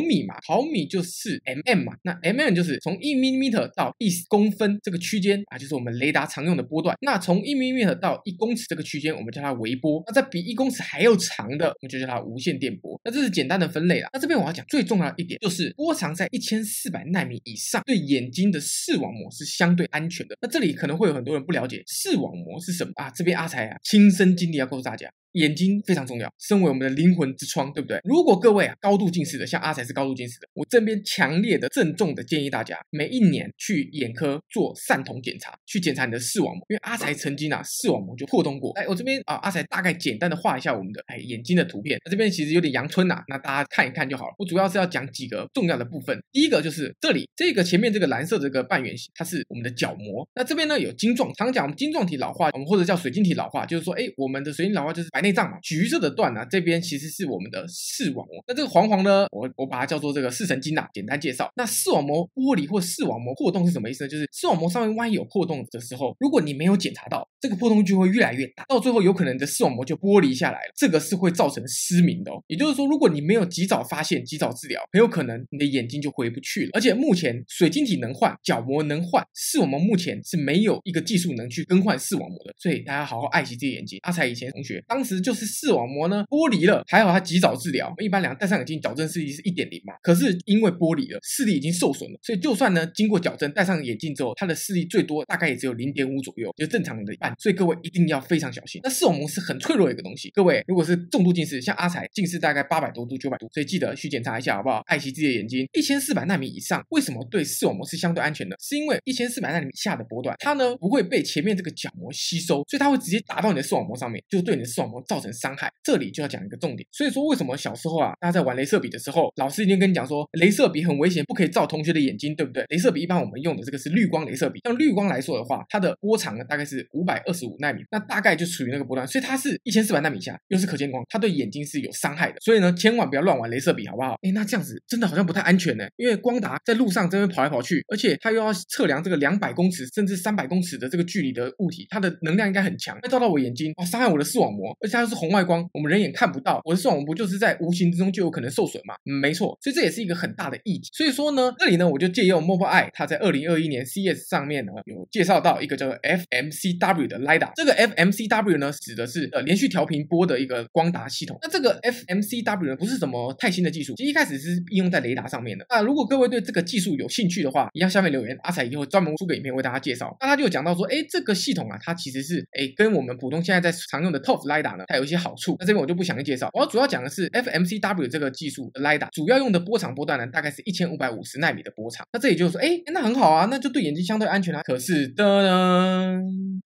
米就是 mm 嘛，那 mm 就是从 1mm 到1公分这个区间啊就是我们雷达常用的波段。那从 1mm 到1公尺这个区间我们叫它微波，那在比1公尺还要长的我们就叫它无线电波。那这是简单的分类啦。那这边我要讲最重要的一点就是波长在1400纳米以上对眼睛的视网膜是相对安全的。那这里可能会有很多人不了解视网膜是什么啊，这边阿才啊亲身经历要告诉大家。眼睛非常重要，身为我们的灵魂之窗，对不对？如果各位啊高度近视的，像阿才是高度近视的，我这边强烈的、郑重的建议大家，每一年去眼科做散瞳检查，去检查你的视网膜，因为阿才曾经啊视网膜就破洞过。哎，我这边啊，阿才大概简单的画一下我们的眼睛的图片，那这边其实有点阳春呐、啊，那大家看一看就好了。我主要是要讲几个重要的部分，第一个就是这里这个前面这个蓝色这个半圆形，它是我们的角膜，那这边呢有晶状，常讲我们晶状体老化，我们或者叫水晶体老化，就是说，哎，我们的水晶老化就是白内障嘛，橘色的段呢、啊，这边其实是我们的视网膜。那这个黄黄呢，我把它叫做这个视神经呐、啊。简单介绍，那视网膜剥离或视网膜破洞是什么意思呢？就是视网膜上面万一有破洞的时候，如果你没有检查到，这个破洞就会越来越大，到最后有可能你的视网膜就剥离下来了，这个是会造成失明的哦。也就是说，如果你没有及早发现、及早治疗，很有可能你的眼睛就回不去了。而且目前水晶体能换，角膜能换，视网膜目前是没有一个技术能去更换视网膜的，所以大家好好爱惜自己眼睛。阿才以前同学当时就是视网膜呢剥离了，还好他及早治疗。一般戴上眼镜矫正视力是 1.0 嘛，可是因为剥离了，视力已经受损了，所以就算呢经过矫正戴上眼镜之后，他的视力最多大概也只有 0.5 左右，就正常人的一半，所以各位一定要非常小心。那视网膜是很脆弱的一个东西，各位如果是重度近视，像阿才近视大概800多度、900度，所以记得去检查一下好不好？爱惜自己的眼睛。1400纳米以上为什么对视网膜是相对安全的？是因为1400纳米以下的波段，它呢不会被前面这个角膜吸收，所以它会直接打到你的视网膜上面，就对你的视网膜造成伤害。这里就要讲一个重点，所以说为什么小时候啊大家在玩雷射笔的时候，老师一定跟你讲说雷射笔很危险，不可以照同学的眼睛，对不对？雷射笔一般我们用的这个是绿光雷射笔，像绿光来说的话，它的波长呢大概是525纳米，那大概就属于那个波段，所以它是1400纳米以下，又是可见光，它对眼睛是有伤害的，所以呢千万不要乱玩雷射笔好不好？哎，那这样子真的好像不太安全呢，因为光达在路上这边跑来跑去，而且它又要测量这个200公尺甚至300公尺的这个距离的物体，它的能量应该很强，它照到我眼睛啊，伤害我的视网膜，而且它又是红外光，我们人眼看不到，我的视网膜不就是在无形之中就有可能受损嘛？没错，所以这也是一个很大的议题。所以说呢，这里呢我就借用 Mobileye 它在2021年 CES 上面呢有介绍到一个叫做 FMCW 的 LiDAR， 这个 FMCW 呢指的是连续调频波的一个光达系统。那这个 FMCW 呢不是什么太新的技术，其实一开始是应用在雷达上面的。那如果各位对这个技术有兴趣的话，一样下面留言，阿才以后专门出个影片为大家介绍。那他就有讲到说，哎，这个系统啊，它其实是跟我们普通现在在常用的 ToF LiDAR 呢，它有一些好处。那这边我就不详细介绍，我要主要讲的是 FMCW 这个技术的 LiDAR 主要用的波长波段呢，大概是1550纳米的波长。那这也就是说，哎，那很好啊，那就对眼睛相对安全啊。可是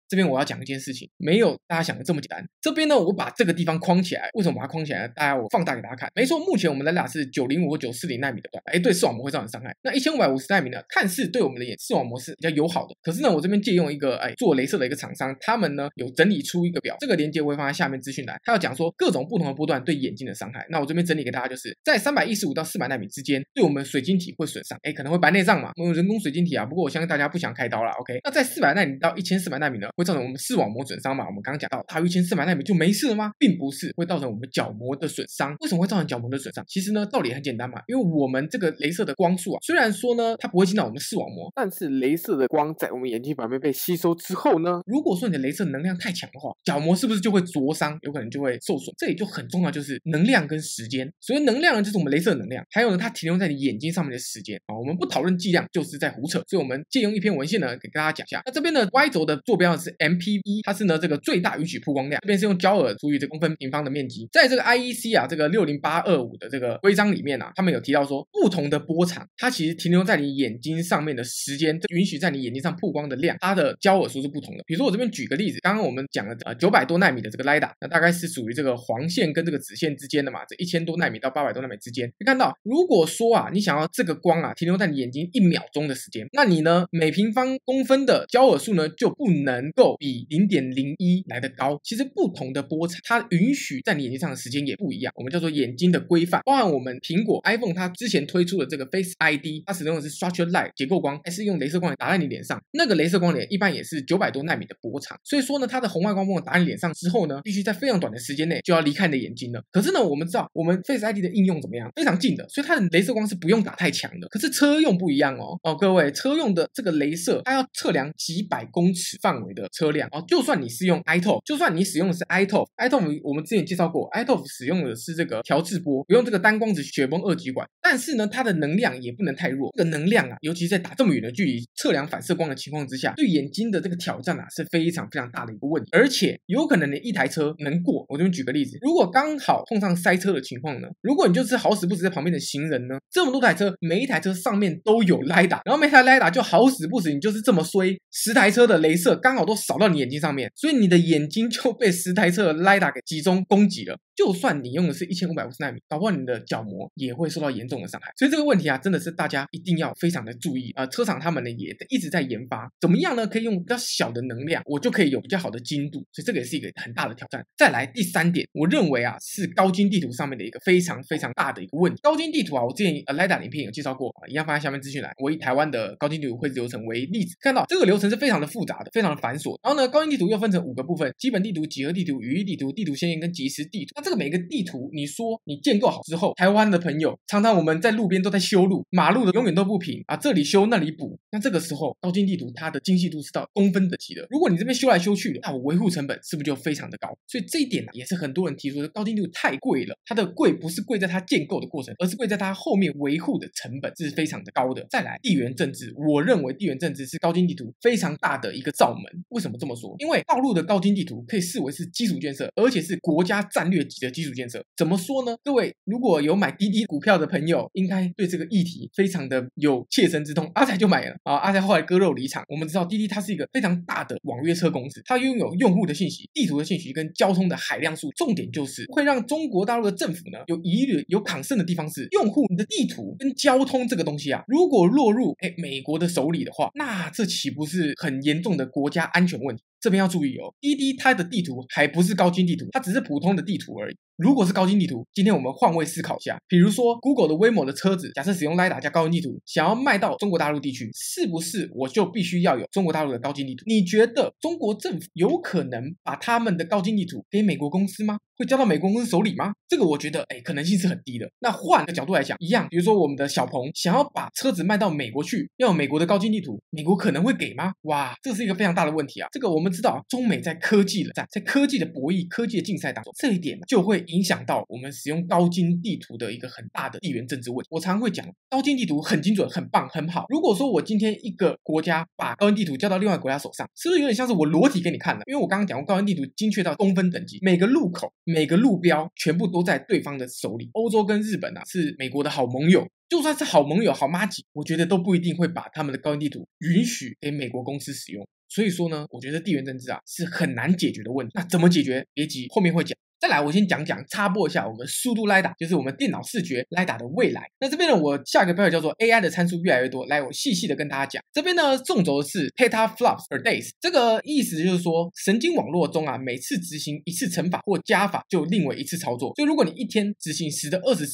这边我要讲一件事情，没有大家想的这么简单。这边呢，我把这个地方框起来，为什么把它框起来呢？大家我放大给大家看。没错，目前我们的 LiDAR 是905或940纳米的段，哎，对视网膜会造成伤害。那1550纳米呢，看似对我们的眼视网膜是比较友好的。可是呢，我这边借用一个做雷射的一个厂商，他们呢有整理出一个表，这个连接我会放在下面资讯栏。他要讲说各种不同的波段对眼睛的伤害。那我这边整理给大家，就是在315到400纳米之间，对我们水晶体会损伤，哎，可能会白内障嘛，我们人工水晶体啊。不过我相信大家不想开刀啦 ，OK？ 那在400纳米到1400纳米呢？会造成我们视网膜损伤嘛？我们刚刚讲到，大于1400纳米就没事了吗？并不是，会造成我们角膜的损伤。为什么会造成角膜的损伤？其实呢，道理很简单嘛，因为我们这个雷射的光束啊，虽然说呢，它不会进到我们视网膜，但是雷射的光在我们眼睛表面被吸收之后呢，如果说你的雷射能量太强的话，角膜是不是就会灼伤？有可能就会受损。这里就很重要，就是能量跟时间。所谓能量呢，就是我们雷射能量，还有呢，它停留在你眼睛上面的时间啊。我们不讨论剂量，就是在胡扯。所以我们借用一篇文献呢，给大家讲一下。那这边呢 ，Y 轴的坐标是MPE， 它是呢这个最大允许曝光量，这边是用焦耳除以这公分平方的面积。在这个 IEC 啊这个60825的这个规章里面啊，他们有提到说不同的波长，它其实停留在你眼睛上面的时间，允许在你眼睛上曝光的量，它的焦耳数是不同的。比如说我这边举个例子，刚刚我们讲了900多纳米的这个 LiDAR， 那大概是属于这个黄线跟这个紫线之间的嘛，这1000多纳米到800多纳米之间。你看到，如果说啊你想要这个光啊停留在你眼睛1秒钟的时间，那你呢每平方公分的焦耳数呢就不能够比 0.01 来的高。其实不同的波长，它允许在你眼睛上的时间也不一样，我们叫做眼睛的规范。包含我们苹果 iPhone 它之前推出的这个 Face ID， 它使用的是 Structure Light 结构光，还是用雷射光打在你脸上，那个雷射光点一般也是900多纳米的波长。所以说呢，它的红外光波打在你脸上之后呢，必须在非常短的时间内就要离开你的眼睛了。可是呢，我们知道我们 Face ID 的应用怎么样，非常近的，所以它的雷射光是不用打太强的。可是车用不一样哦，各位车用的这个雷射，它要测量几百公尺范围的的车辆哦。就算你是用 iToF， 就算你使用的是 iToF， 我们之前介绍过 ，iToF 使用的是这个调制波，不用这个单光子雪崩二极管，但是呢，它的能量也不能太弱。这个能量啊，尤其在打这么远的距离测量反射光的情况之下，对眼睛的这个挑战啊是非常非常大的一个问题。而且有可能你一台车能过，我这边举个例子，如果刚好碰上塞车的情况呢，如果你就是好死不死在旁边的行人呢，这么多台车，每一台车上面都有 LiDAR， 然后每台 LiDAR 就好死不死你就是这么衰，10台车的雷射刚好都扫到你眼睛上面，所以你的眼睛就被10台车的 LiDAR 给集中攻击了。就算你用的是1550纳米，搞不好你的角膜也会受到严重的伤害。所以这个问题啊，真的是大家一定要非常的注意啊。车厂他们呢也一直在研发，怎么样呢？可以用比较小的能量，我就可以有比较好的精度。所以这个也是一个很大的挑战。再来第三点，我认为啊是高精地图上面的一个非常非常大的一个问题。高精地图啊，我之前LiDAR 影片有介绍过，一样放在下面资讯栏。我以台湾的高精地图绘制流程为例子，看到这个流程是非常的复杂的，非常的繁琐。然后呢，高精地图又分成5个部分：基本地图、几何地图、语义地图、地图先验跟即时地图。这个每个地图，你说你建构好之后，台湾的朋友常常我们在路边都在修路，马路的永远都不平啊，这里修那里补。那这个时候，高精地图它的精细度是到公分等级的。如果你这边修来修去的，那我维护成本是不是就非常的高？所以这一点呢、也是很多人提出的，高精地图太贵了。它的贵不是贵在它建构的过程，而是贵在它后面维护的成本是非常的高的。再来，地缘政治，我认为地缘政治是高精地图非常大的一个罩门。为什么这么说？因为道路的高精地图可以视为是基础建设，而且是国家战略的基础建设。怎么说呢？各位如果有买滴滴股票的朋友，应该对这个议题非常的有切身之痛。阿财就买了啊，阿财后来割肉离场。我们知道滴滴它是一个非常大的网约车公司，它拥有用户的信息、地图的信息跟交通的海量数。重点就是会让中国大陆的政府呢有疑虑、有concern的地方是，用户你的地图跟交通这个东西啊，如果落入美国的手里的话，那这岂不是很严重的国家安全问题？这边要注意哦，滴滴它的地图还不是高精地图，它只是普通的地图而已。如果是高精地图，今天我们换位思考一下，比如说 Google 的 Waymo 的车子，假设使用 LiDAR 加高精地图，想要卖到中国大陆地区，是不是我就必须要有中国大陆的高精地图？你觉得中国政府有可能把他们的高精地图给美国公司吗？会交到美国公司手里吗？这个我觉得可能性是很低的。那换个角度来讲一样，比如说我们的小鹏想要把车子卖到美国去，要有美国的高精地图，美国可能会给吗？哇，这是一个非常大的问题啊。这个我们知道中美在科技的在科技的博弈、科技的竞赛当中，这一点就会影响到我们使用高精地图的一个很大的地缘政治问题。我常会讲高精地图很精准、很棒、很好，如果说我今天一个国家把高精地图交到另外一个国家手上，是不是有点像是我裸体给你看了？因为我刚刚讲过高精地图精确到公分等级，每个路口、每个路标全部都在对方的手里。欧洲跟日本啊是美国的好盟友，就算是好盟友、好妈吉，我觉得都不一定会把他们的高精地图允许给美国公司使用。所以说呢，我觉得地缘政治啊是很难解决的问题。那怎么解决？别急，后面会讲。再来，我先讲讲插播一下我们速度 LiDAR， 就是我们电脑视觉 LiDAR 的未来。那这边呢，我下一个标题叫做 AI 的参数越来越多，来我细细的跟大家讲。这边呢，纵轴是 Peta Flops per days， 这个意思就是说神经网络中啊，每次执行一次乘法或加法就另为一次操作，所以如果你一天执行10^20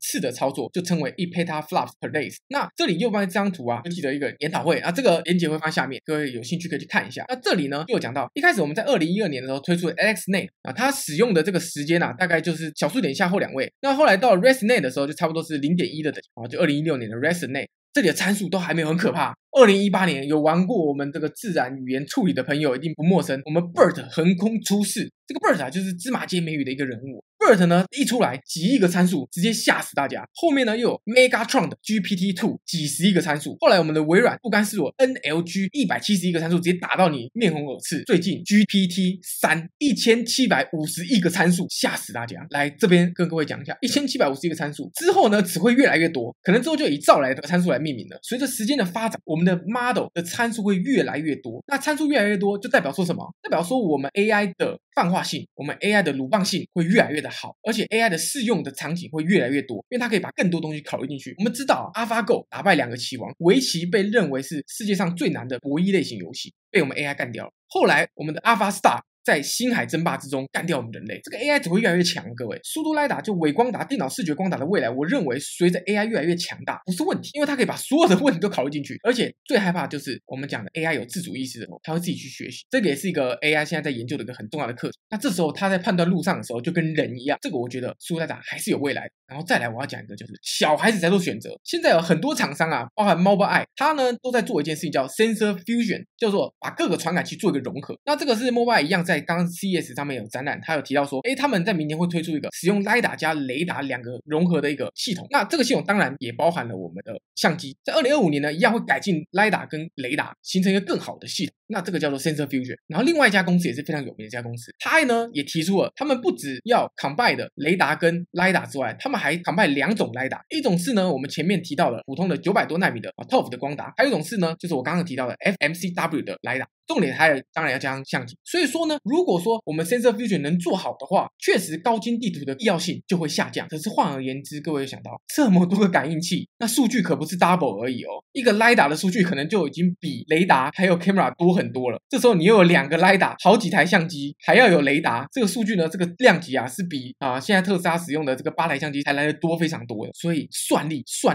次的操作，就称为1 Peta Flops per days。 那这里右边这张图啊，就记得一个研讨会啊，这个连结会放下面，各位有兴趣可以去看一下。那这里呢，就有讲到一开始我们在2012年的时候推出的 ResNet 啊，它使用的这个时间啊，大概就是小数点下后2位。那后来到 ResNet 的时候，就差不多是 0.1 的等级啊，就2016年的 ResNet， 这里的参数都还没有很可怕。2018年有玩过我们这个自然语言处理的朋友一定不陌生，我们 BERT 横空出世。这个 BERT 啊，就是芝麻街美语的一个人物。BERT 呢一出来几亿个参数，直接吓死大家。后面呢又有 Megatron 的 GPT-2 几十亿个参数，后来我们的微软不甘示弱 NLG 171个参数，直接打到你面红耳赤。最近 GPT-3 1750亿个参数，吓死大家。来这边跟各位讲一下，1750亿个参数之后呢，只会越来越多，可能之后就以兆来的参数来命名了。随着时间的发展，我们的 model 的参数会越来越多。那参数越来越多，就代表说什么？代表说我们 AI 的泛化性，我们 AI 的鲁棒性会越来越的好，而且 AI 的适用的场景会越来越多，因为它可以把更多东西考虑进去。我们知道 AlphaGo 打败2个棋王，围棋被认为是世界上最难的博弈类型游戏，被我们 AI 干掉了。后来我们的 AlphaStar 在星海争霸之中干掉我们人类。这个 AI 只会越来越强，各位。Pseudo-LiDAR就伪光达、电脑视觉光达的未来，我认为随着 AI 越来越强大不是问题，因为它可以把所有的问题都考虑进去。而且最害怕的就是我们讲的 AI 有自主意识的时候，它会自己去学习，这个也是一个 AI 现在在研究的一个很重要的课题。那这时候它在判断路上的时候就跟人一样，这个我觉得Pseudo-LiDAR还是有未来的。然后再来我要讲一个就是小孩子在做选择，现在有很多厂商啊，包含 Mobileye， 它呢都在做一件事情叫 Sensor Fusion， 叫做把各个传感器做一个融合。那这个是 Mobileye 一样在刚 CES 上面有展览，它有提到说他们在明年会推出一个使用 LiDAR 加雷达两个融合的一个系统。那这个系统当然也包含了我们的相机，在2025年呢一样会改进 LiDAR 跟雷达，形成一个更好的系统，那这个叫做 Sensor Fusion。 然后另外一家公司也是非常有名的一家公司，它呢也提出了他们不只要 combine 的雷达跟 LiDAR 之外，他们还 combine 两种 LiDAR， 一种是呢我们前面提到的普通的900多纳米的 ToF 的光达，还有一种是呢就是我刚刚提到的 FMCW 的 LiDAR， 重点还有当然要加上相机。所以说呢，如果说我们 Sensor Fusion 能做好的话，确实高精地图的必要性就会下降。可是换而言之，各位有想到这么多个感应器，那数据可不是 double 而已哦，一个 LiDAR 的数据可能就已经比雷达还有 camera 多很多了，这时候你又有两个 LiDAR， 好几台相机，还要有雷达，这个数据呢这个量级啊是比现在特斯拉使用的这个8台相机还来得多非常多的。所以算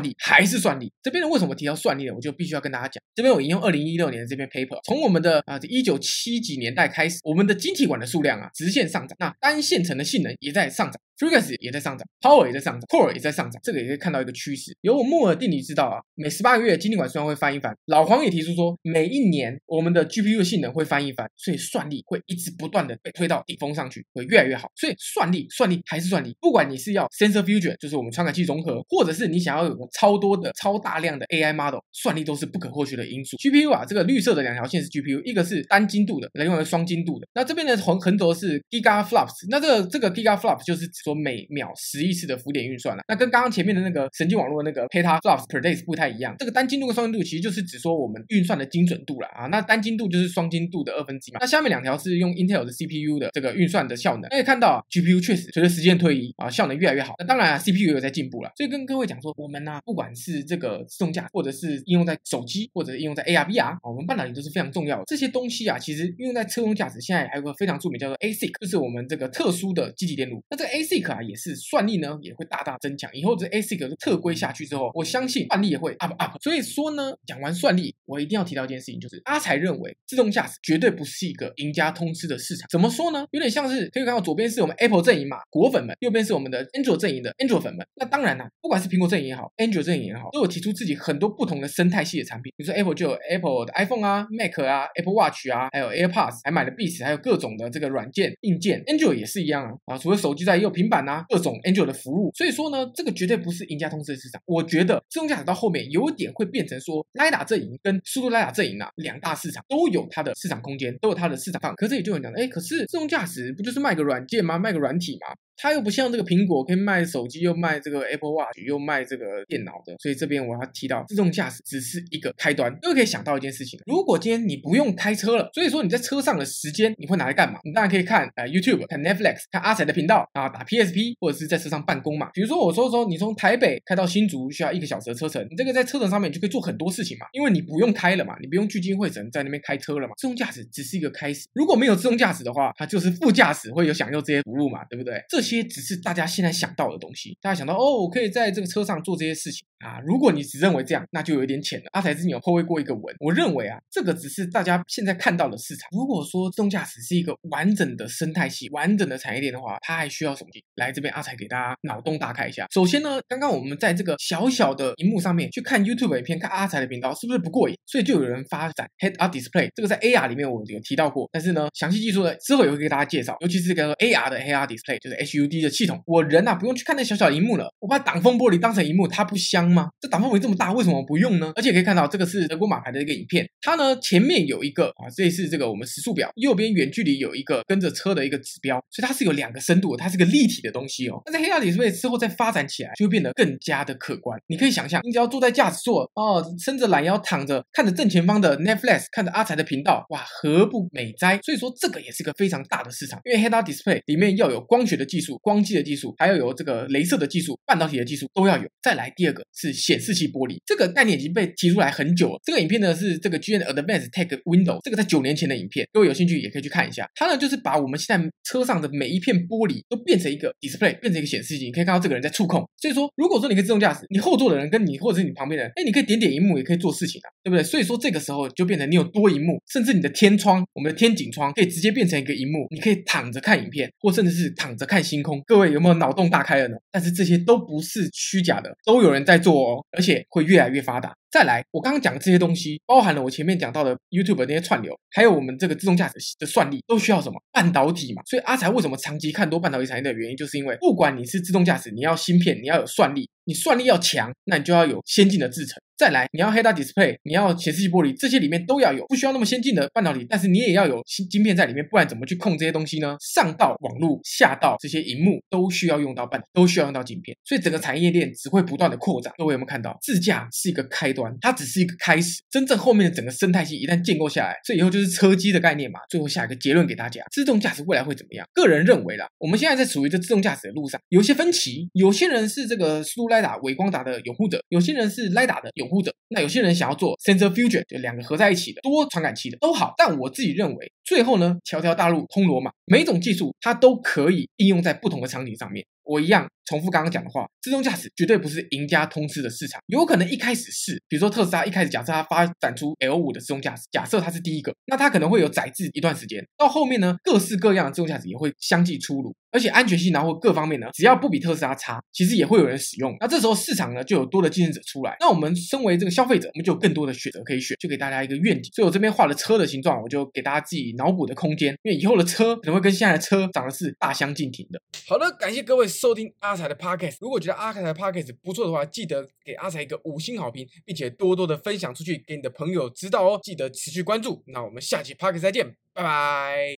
力还是算力。这边呢为什么提到算力呢，我就必须要跟大家讲，这边我引用2016年的这篇 paper， 从我们的1970几年代开始，我们的晶体管的数量啊直线上涨，那单线程的性能也在上涨， frequency 也在上涨， power 也在上涨， core 也在上涨，这个也可以看到一个趋势。由我摩尔定理知道啊，每18个月晶体管数量会翻一番，老黄也提出说每一年我们的 GPU 的性能会翻一番，所以算力会一直不断的被推到顶峰上去，会越来越好。所以算力还是算力，不管你是要 Sensor Fusion 就是我们传感器融合，或者是你想要有个超多的超大量的 AI model， 算力都是不可或缺的因素。 GPU 啊，这个绿色的两条线是 GPU， 一个是单精度的，另外一个双精度的。那这边呢横轴是 Gigaflops， 那这个 Gigaflops 就是说每秒11次的浮点运算了。那跟刚刚前面的那个神经网络的那个 Peta Flops per day 不太一样，这个单精度跟双精度其实就是指说我们运算的精准度了啊。那单精度就是双精度的2分之一嘛。那下面两条是用 Intel 的 CPU 的这个运算的效能。那也看到啊 GPU 确实随着时间推移啊，效能越来越好。那当然啊 CPU 也有在进步了。所以跟各位讲说，我们呢不管是这个自动驾驶，或者是应用在手机，或者应用在 AR VR 啊，我们半导体都是非常重要的。这些东西啊，其实应用在车用驾驶，现在还有个非常著名叫做 ASIC， 就是我们这个特殊的基体电路。那这个 ASIC 啊，也是算力呢也会大大增强。以后这 ASIC 特规下去之后，我相信算力也会 up。所以说呢，讲完算力，我一定要提到一件事情，就是阿才认为自动驾驶绝对不是一个赢家通吃的市场。怎么说呢？有点像是可以看到左边是我们 Apple 阵营嘛，果粉们；右边是我们的 Android 阵营的 Android 粉们。那当然啦、不管是苹果阵营也好 ，Android 阵营也好，都有提出自己很多不同的生态系的产品。比如说 Apple 就有 Apple 的 iPhone 啊、Mac 啊、Apple Watch 啊，还有 AirPods， 还买了 Beats， 还有各种的这个软件、硬件。Android 也是一样啊，除了手机在也有平板啊，各种 Android 的服务。所以说呢，这个绝对不是赢家通吃的市场。我觉得自动驾驶到后面有点会变成说 ，LiDAR 阵营跟Pseudo-LiDAR 阵营啊，两大市场都有它的市场空间，都有它的市场范围。可是也就有人讲，可是自动驾驶不就是卖个软件吗？卖个软体吗？它又不像这个苹果可以卖手机，又卖这个 Apple Watch， 又卖这个电脑的。所以这边我要提到，自动驾驶只是一个开端。各位可以想到一件事情，如果今天你不用开车了，所以说你在车上的时间你会拿来干嘛？你当然可以看YouTube、看 Netflix、看阿财的频道啊，打 PSP， 或者是在车上办公嘛。比如说我说的时候，你从台北开到新竹需要1个小时的车程，你这个在车程上面你就可以做很多事情嘛，因为你不用开了嘛，你不用聚精会神在那边开车了嘛。自动驾驶只是一个开始，如果没有自动驾驶的话，它就是副驾驶会有享用这些服务嘛，对不对？这些只是大家现在想到的东西，大家想到哦，我可以在这个车上做这些事情啊。如果你只认为这样，那就有点浅了。阿财之前有PO过一个文，我认为啊，这个只是大家现在看到的市场。如果说自动驾驶是一个完整的生态系、完整的产业链的话，它还需要什么？来这边阿财给大家脑洞大开一下。首先呢，刚刚我们在这个小小的荧幕上面去看 YouTube 影片，看阿财的频道，是不是不过瘾？所以就有人发展 Head-up Display， 这个在 AR 里面我有提到过，但是呢，详细技术呢之后也会给大家介绍，尤其是跟 AR 的 Head-up Display， 就是 HUD 的系统。我人啊不用去看那小小的萤幕了，我把挡风玻璃当成萤幕，它不香吗？这挡风玻璃这么大，为什么不用呢？而且可以看到，这个是德国马牌的一个影片，它呢前面有一个这是这个我们时速表，右边远距离有一个跟着车的一个指标，所以它是有2个深度，它是个立体的东西哦。那在黑曜里是不是之后再发展起来，就会变得更加的可观？你可以想象，你只要坐在驾驶座哦，伸着懒腰躺着，看着正前方的 Netflix， 看着阿财的频道，哇，何不美哉？所以说这个也是个非常大的市场，因为 Head-up Display 里面要有光学的技术、光机的技术，还要有这个雷射的技术、半导体的技术都要有。再来第2个。是显示器玻璃。这个概念已经被提出来很久了。这个影片呢是这个 GM Advanced Tech Window， 这个在9年前的影片，各位有兴趣也可以去看一下。它呢就是把我们现在车上的每一片玻璃都变成一个 display， 变成一个显示器，你可以看到这个人在触控。所以说，如果说你可以自动驾驶，你后座的人跟你或者是你旁边的人，哎，你可以点点萤幕也可以做事情啊，对不对？所以说这个时候就变成你有多萤幕，甚至你的天窗，我们的天井窗可以直接变成一个萤幕，你可以躺着看影片，或甚至是躺着看星空。各位有没有脑洞大开了呢？但是这些都不是虚假的，都有人在做哦，而且会越来越发达。再来，我刚刚讲的这些东西，包含了我前面讲到的 YouTube 的那些串流，还有我们这个自动驾驶的算力，都需要什么？半导体嘛。所以阿才为什么长期看多半导体产业的原因，就是因为不管你是自动驾驶，你要芯片，你要有算力，你算力要强，那你就要有先进的制程。再来，你要 Head-up Display， 你要显示器玻璃，这些里面都要有，不需要那么先进的半导体，但是你也要有晶片在里面，不然怎么去控这些东西呢？上到网络，下到这些荧幕，都需要用到半导体，都需要用到晶片，所以整个产业链只会不断的扩展。各位有没有看到，自驾是一个开端，它只是一个开始，真正后面的整个生态系一旦建构下来，所以以后就是车机的概念嘛。最后下一个结论给大家，自动驾驶未来会怎么样？个人认为啦，我们现在在处于这自动驾驶的路上，有些分歧，有些人是这个Pseudo-LiDAR伪光达的拥护者，有些人是 LiDAR 的拥护者，那有些人想要做 Sensor Fusion， 就两个合在一起的多传感器的都好，但我自己认为最后呢，条条大路通罗马，每种技术它都可以应用在不同的场景上面。我一样重复刚刚讲的话，自动驾驶绝对不是赢家通吃的市场，有可能一开始是，比如说特斯拉一开始假设它发展出 L5 的自动驾驶，假设它是第一个，那它可能会有载制一段时间，到后面呢，各式各样的自动驾驶也会相继出炉，而且安全性然后各方面呢，只要不比特斯拉差，其实也会有人使用，那这时候市场呢就有多的竞争者出来，那我们身为这个消费者，我们就有更多的选择可以选，就给大家一个愿景。所以我这边画了车的形状，我就给大家自己脑补的空间，因为以后的车可能会跟现在的车长得是大相径庭的。好的，感谢各位收听阿才的 Podcast， 如果觉得阿才的 Podcast 不错的话，记得给阿才一个5星好评，并且多多的分享出去给你的朋友知道哦，记得持续关注，那我们下期 Podcast 再见，拜拜。